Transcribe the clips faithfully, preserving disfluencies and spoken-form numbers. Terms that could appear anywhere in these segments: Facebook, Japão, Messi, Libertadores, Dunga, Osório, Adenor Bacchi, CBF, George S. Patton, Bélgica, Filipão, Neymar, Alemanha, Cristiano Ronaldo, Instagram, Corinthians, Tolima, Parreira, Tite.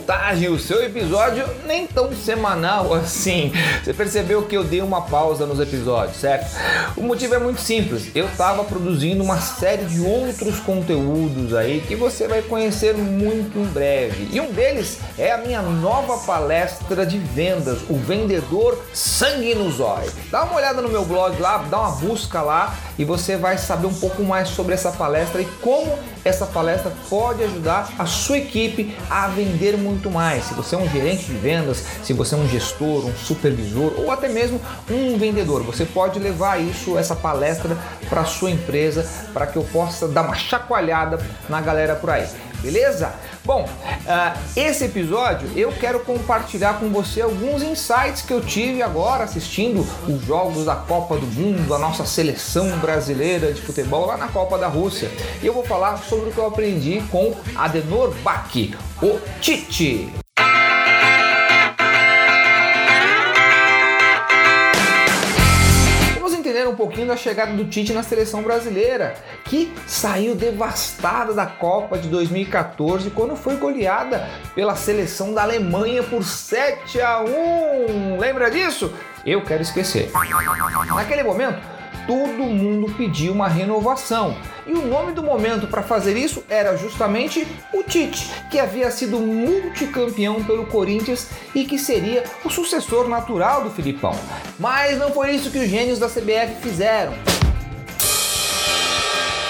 montagem, o seu episódio nem tão semanal assim. Você percebeu que eu dei uma pausa nos episódios, certo? O motivo é muito simples. Eu estava produzindo uma série de outros conteúdos aí que você vai conhecer muito em breve. E um deles é a minha nova palestra de vendas, o Vendedor Sangue no Zóio. Dá uma olhada no meu blog lá, dá uma busca lá e você vai saber um pouco mais sobre essa palestra e como essa palestra pode ajudar a sua equipe a vender muito mais. Se você é um gerente de vendas, se você é um gestor, um supervisor ou até mesmo um vendedor, você pode levar isso, essa palestra, para a sua empresa, para que eu possa dar uma chacoalhada na galera por aí. Beleza? Bom, uh, esse episódio eu quero compartilhar com você alguns insights que eu tive agora assistindo os jogos da Copa do Mundo, a nossa seleção brasileira de futebol lá na Copa da Rússia. E eu vou falar sobre o que eu aprendi com Adenor Bacchi, o Tite. Um pouquinho da chegada do Tite na seleção brasileira, que saiu devastada da Copa de dois mil e catorze quando foi goleada pela seleção da Alemanha por sete a um. Lembra disso? Eu quero esquecer. Naquele momento, todo mundo pediu uma renovação. E o nome do momento para fazer isso era justamente o Tite, que havia sido multicampeão pelo Corinthians e que seria o sucessor natural do Filipão. Mas não foi isso que os gênios da C B F fizeram.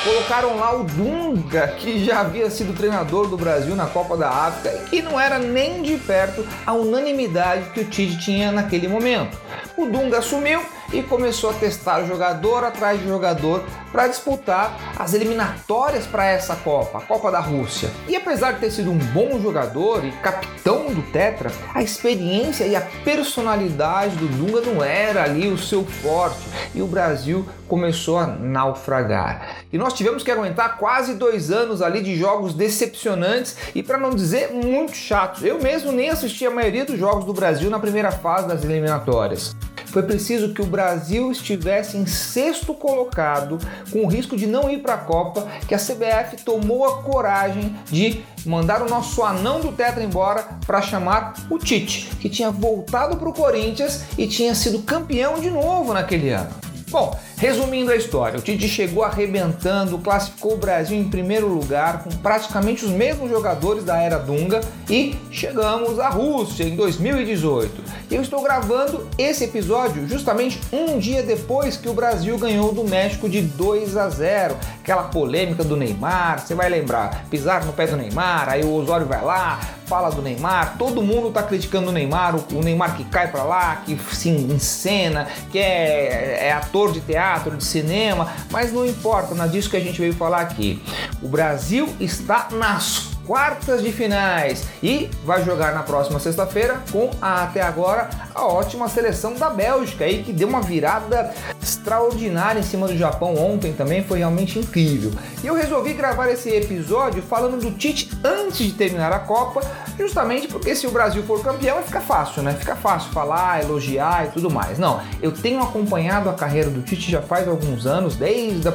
Colocaram lá o Dunga, que já havia sido treinador do Brasil na Copa da África e que não era nem de perto a unanimidade que o Tite tinha naquele momento. O Dunga assumiu e começou a testar jogador atrás de jogador para disputar as eliminatórias para essa Copa, a Copa da Rússia. E apesar de ter sido um bom jogador e capitão do Tetra, a experiência e a personalidade do Dunga não era ali o seu forte e o Brasil começou a naufragar. E nós tivemos que aguentar quase dois anos ali de jogos decepcionantes e, para não dizer, muito chatos. Eu mesmo nem assisti a maioria dos jogos do Brasil na primeira fase das eliminatórias. Foi preciso que o Brasil estivesse em sexto colocado, com o risco de não ir para a Copa, que a C B F tomou a coragem de mandar o nosso anão do Tetra embora para chamar o Tite, que tinha voltado para o Corinthians e tinha sido campeão de novo naquele ano. Bom, resumindo a história, o Tite chegou arrebentando, classificou o Brasil em primeiro lugar com praticamente os mesmos jogadores da era Dunga e chegamos à Rússia em dois mil e dezoito. Eu estou gravando esse episódio justamente um dia depois que o Brasil ganhou do México de dois a zero. Aquela polêmica do Neymar, você vai lembrar, pisar no pé do Neymar, aí o Osório vai lá, fala do Neymar, todo mundo está criticando o Neymar, o Neymar que cai para lá, que se encena, que é, é ator de teatro, de cinema, mas não importa, não é disso que a gente veio falar aqui. O Brasil está nas quartas de finais e vai jogar na próxima sexta-feira com a, até agora, a ótima seleção da Bélgica aí, que deu uma virada extraordinária em cima do Japão ontem também, foi realmente incrível. E eu resolvi gravar esse episódio falando do Tite antes de terminar a Copa, justamente porque se o Brasil for campeão fica fácil, né? Fica fácil falar, elogiar e tudo mais. Não, eu tenho acompanhado a carreira do Tite já faz alguns anos, desde a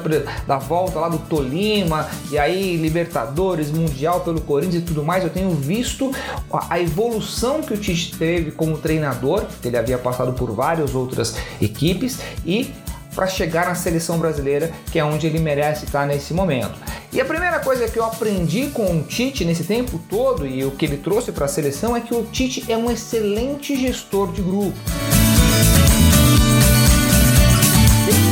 da volta lá do Tolima e aí Libertadores, Mundial pelo Corinthians e tudo mais, eu tenho visto a evolução que o Tite teve como treinador, ele havia passado por várias outras equipes e para chegar na seleção brasileira, que é onde ele merece estar nesse momento. E a primeira coisa que eu aprendi com o Tite nesse tempo todo e o que ele trouxe para a seleção é que o Tite é um excelente gestor de grupo.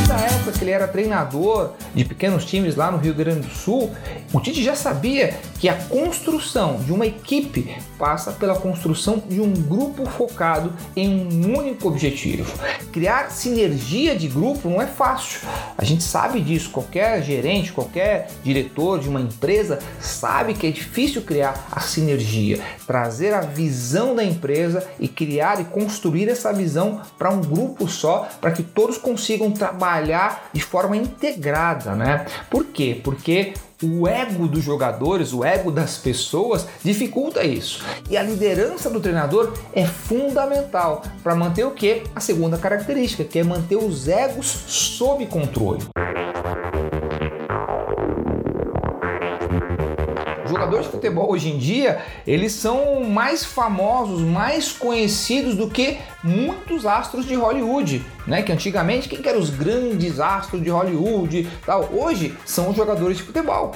Na época que ele era treinador de pequenos times lá no Rio Grande do Sul, o Tite já sabia que a construção de uma equipe passa pela construção de um grupo focado em um único objetivo. Criar sinergia de grupo não é fácil, a gente sabe disso, qualquer gerente, qualquer diretor de uma empresa sabe que é difícil criar a sinergia, trazer a visão da empresa e criar e construir essa visão para um grupo só, para que todos consigam trabalhar de forma integrada, né? Por quê? Porque o ego dos jogadores, o ego das pessoas dificulta isso. E a liderança do treinador é fundamental para manter o quê? A segunda característica, que é manter os egos sob controle. jogadores de futebol hoje em dia, eles são mais famosos, mais conhecidos do que muitos astros de Hollywood, né? Que antigamente, quem que eram os grandes astros de Hollywood tal? Hoje são os jogadores de futebol,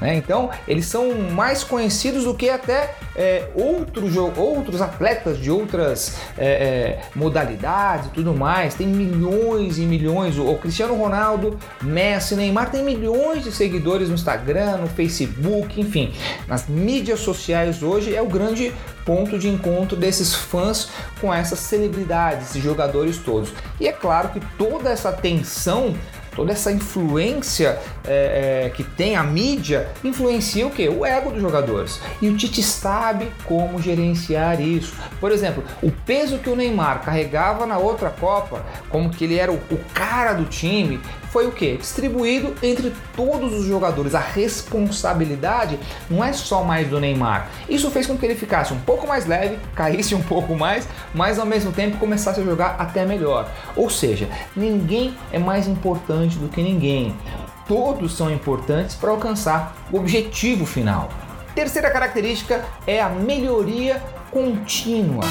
né? Então, eles são mais conhecidos do que até é, outros, outros atletas de outras é, é, modalidades e tudo mais. Tem milhões e milhões. O Cristiano Ronaldo, Messi, Neymar tem milhões de seguidores no Instagram, no Facebook, enfim. Nas mídias sociais hoje é o grande ponto de encontro desses fãs com essas celebridades, esses jogadores todos. E é claro que toda essa tensão, toda essa influência é, é, que tem a mídia, influencia o quê? O ego dos jogadores. E o Tite sabe como gerenciar isso. Por exemplo, o peso que o Neymar carregava na outra Copa, como que ele era o, o cara do time, foi o quê? Distribuído entre todos os jogadores. A responsabilidade não é só mais do Neymar. Isso fez com que ele ficasse um pouco mais leve, caísse um pouco mais, mas ao mesmo tempo começasse a jogar até melhor. Ou seja, ninguém é mais importante do que ninguém. Todos são importantes para alcançar o objetivo final. Terceira característica é a melhoria contínua.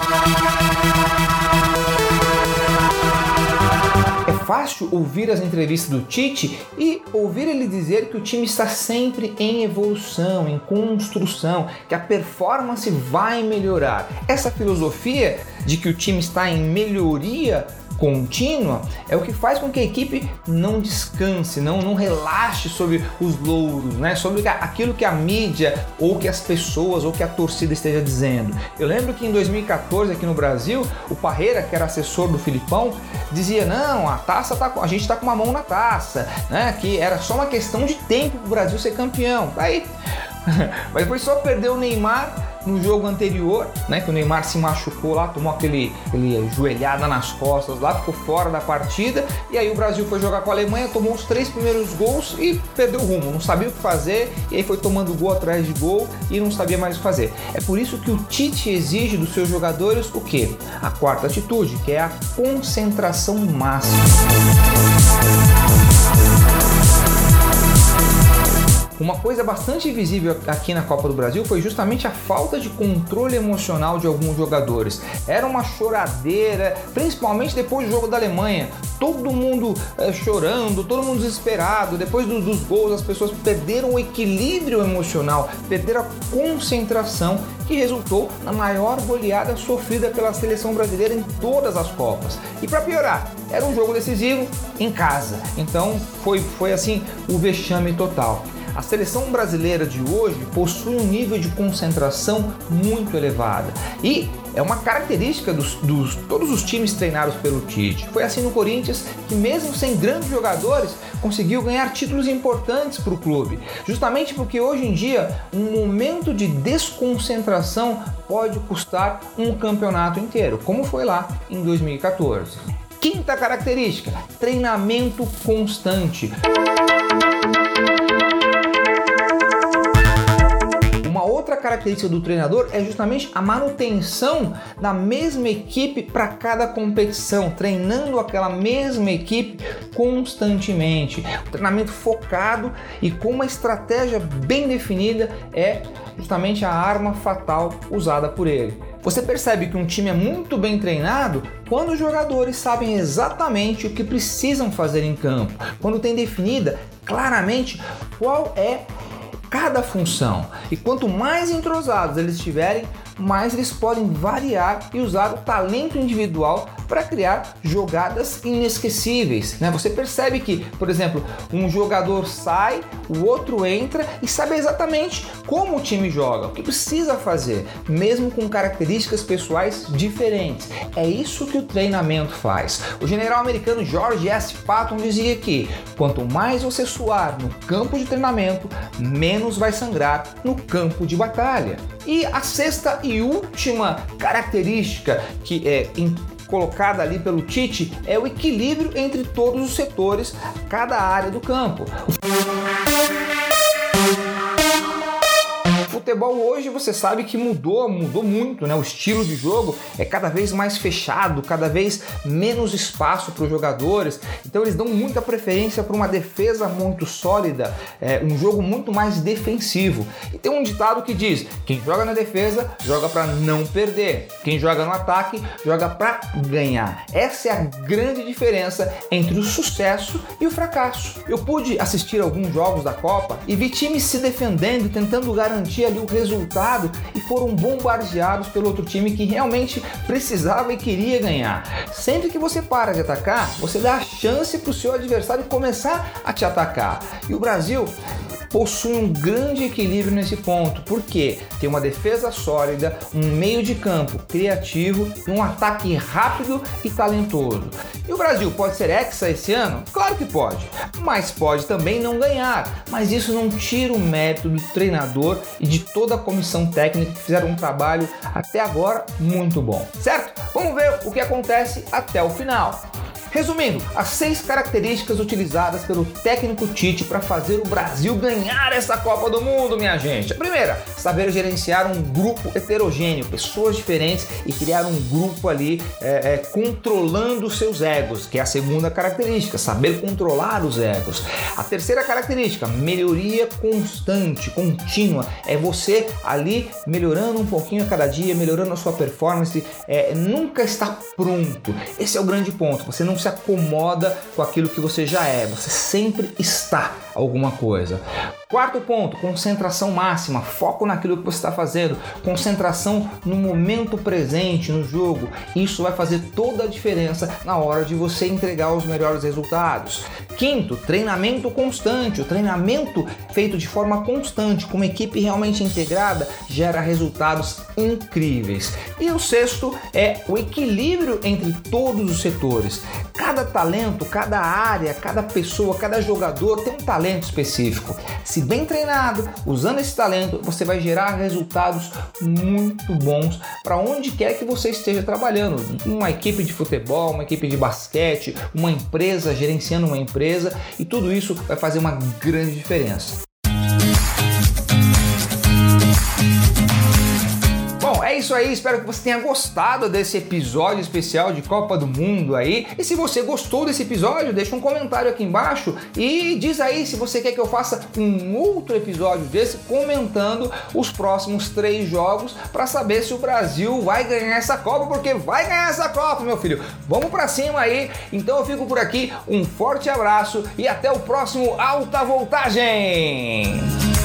Fácil ouvir as entrevistas do Tite e ouvir ele dizer que o time está sempre em evolução, em construção, que a performance vai melhorar. Essa filosofia de que o time está em melhoria contínua é o que faz com que a equipe não descanse, não, não relaxe sobre os louros, né? Sobre aquilo que a mídia ou que as pessoas ou que a torcida esteja dizendo. Eu lembro que em dois mil e catorze aqui no Brasil, o Parreira, que era assessor do Filipão, dizia: não, a taça tá, a gente está com uma mão na taça, né? Que era só uma questão de tempo para o Brasil ser campeão. Tá aí. Mas depois só perdeu o Neymar no jogo anterior, né, que o Neymar se machucou lá, tomou aquele, aquele joelhada nas costas lá, ficou fora da partida, e aí o Brasil foi jogar com a Alemanha, tomou os três primeiros gols e perdeu o rumo, não sabia o que fazer, e aí foi tomando gol atrás de gol e não sabia mais o que fazer. É por isso que o Tite exige dos seus jogadores o quê? A quarta atitude, que é a concentração máxima. Uma coisa bastante visível aqui na Copa do Brasil foi justamente a falta de controle emocional de alguns jogadores. Era uma choradeira, principalmente depois do jogo da Alemanha. Todo mundo é, chorando, todo mundo desesperado. Depois do, dos gols, as pessoas perderam o equilíbrio emocional, perderam a concentração, que resultou na maior goleada sofrida pela seleção brasileira em todas as Copas. E para piorar, era um jogo decisivo em casa. Então foi, foi assim o vexame total. A seleção brasileira de hoje possui um nível de concentração muito elevada e é uma característica dos, dos todos os times treinados pelo Tite. Foi assim no Corinthians, que mesmo sem grandes jogadores, conseguiu ganhar títulos importantes para o clube, justamente porque hoje em dia um momento de desconcentração pode custar um campeonato inteiro, como foi lá em dois mil e catorze. Quinta característica, treinamento constante. Outra característica do treinador é justamente a manutenção da mesma equipe para cada competição, treinando aquela mesma equipe constantemente. O treinamento focado e com uma estratégia bem definida é justamente a arma fatal usada por ele. Você percebe que um time é muito bem treinado quando os jogadores sabem exatamente o que precisam fazer em campo, quando tem definida claramente qual é cada função, e quanto mais entrosados eles estiverem, mais eles podem variar e usar o talento individual para criar jogadas inesquecíveis, né? Você percebe que, por exemplo, um jogador sai, o outro entra e sabe exatamente como o time joga, o que precisa fazer, mesmo com características pessoais diferentes. É isso que o treinamento faz. O general americano George S. Patton dizia que quanto mais você suar no campo de treinamento, menos vai sangrar no campo de batalha. E a sexta e última característica que é em colocada ali pelo Tite é o equilíbrio entre todos os setores, cada área do campo. futebol hoje, você sabe que mudou, mudou muito, né? O estilo de jogo é cada vez mais fechado, cada vez menos espaço para os jogadores. Então eles dão muita preferência para uma defesa muito sólida, é, um jogo muito mais defensivo. E tem um ditado que diz: quem joga na defesa joga para não perder, quem joga no ataque joga para ganhar. Essa é a grande diferença entre o sucesso e o fracasso. Eu pude assistir alguns jogos da Copa e vi times se defendendo, tentando garantir ali o resultado, e foram bombardeados pelo outro time que realmente precisava e queria ganhar. Sempre que você para de atacar, você dá a chance para o seu adversário começar a te atacar. E o Brasil possui um grande equilíbrio nesse ponto, porque tem uma defesa sólida, um meio de campo criativo, um ataque rápido e talentoso. E o Brasil pode ser hexa esse ano? Claro que pode, mas pode também não ganhar. Mas isso não tira o mérito do treinador e de toda a comissão técnica, que fizeram um trabalho até agora muito bom, certo? Vamos ver o que acontece até o final. Resumindo, as seis características utilizadas pelo técnico Tite para fazer o Brasil ganhar essa Copa do Mundo, minha gente. A primeira, saber gerenciar um grupo heterogêneo, pessoas diferentes, e criar um grupo ali é, é, controlando seus egos, que é a segunda característica, saber controlar os egos. A terceira característica, melhoria constante, contínua, é você ali melhorando um pouquinho a cada dia, melhorando a sua performance, é, nunca está pronto. Esse é o grande ponto, você não se acomoda com aquilo que você já é, você sempre está alguma coisa. Quarto ponto, concentração máxima, foco naquilo que você está fazendo, concentração no momento presente, no jogo. Isso vai fazer toda a diferença na hora de você entregar os melhores resultados. Quinto, treinamento constante. O treinamento feito de forma constante, com uma equipe realmente integrada, gera resultados incríveis. E o sexto é o equilíbrio entre todos os setores. Cada talento, cada área, cada pessoa, cada jogador tem um talento específico. Se bem treinado, usando esse talento, você vai gerar resultados muito bons para onde quer que você esteja trabalhando. Uma equipe de futebol, uma equipe de basquete, uma empresa, gerenciando uma empresa, e tudo isso vai fazer uma grande diferença. É isso aí, espero que você tenha gostado desse episódio especial de Copa do Mundo aí. E se você gostou desse episódio, deixa um comentário aqui embaixo e diz aí se você quer que eu faça um outro episódio desse, comentando os próximos três jogos, para saber se o Brasil vai ganhar essa Copa, porque vai ganhar essa Copa, meu filho. Vamos pra cima aí. Então eu fico por aqui, um forte abraço e até o próximo Alta Voltagem!